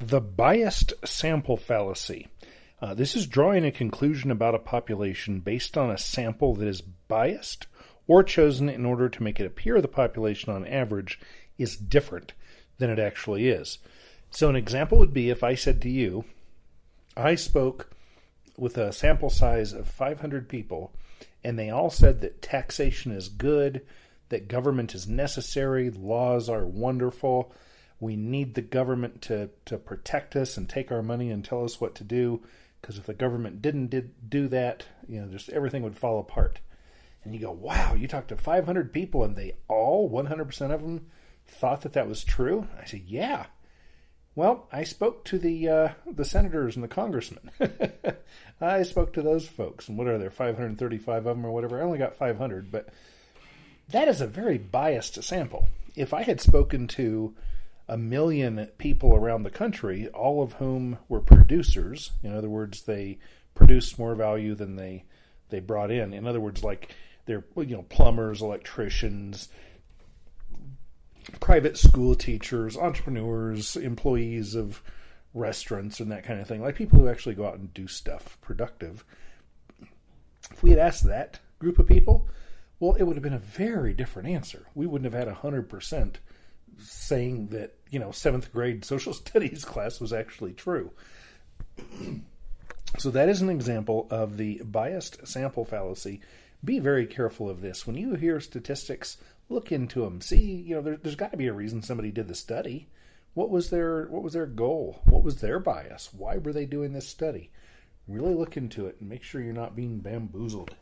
The biased sample fallacy. This is drawing a conclusion about a population based on a sample that is biased or chosen in order to make it appear the population on average is different than it actually is. So an example would be if I said to you, I spoke with a sample size of 500 people and they all said that taxation is good, that government is necessary, laws are wonderful, we need the government to protect us and take our money and tell us what to do, because if the government didn't do that, just everything would fall apart. And you go, wow, you talked to 500 people and they all, 100% of them, thought that that was true? I said, yeah. Well, I spoke to the senators and the congressmen. I spoke to those folks. And what are there, 535 of them or whatever? I only got 500, but that is a very biased sample. If I had spoken to 1 million people around the country, all of whom were producers. In other words, they produced more value than they brought in. In other words, like they're plumbers, electricians, private school teachers, entrepreneurs, employees of restaurants and that kind of thing. Like people who actually go out and do stuff productive. If we had asked that group of people, well, it would have been a very different answer. We wouldn't have had 100% saying that, 7th grade social studies class was actually true. So that is an example of the biased sample fallacy. Be very careful of this. When you hear statistics, look into them. See, there's got to be a reason somebody did the study. What was their goal? What was their bias? Why were they doing this study? Really look into it and make sure you're not being bamboozled.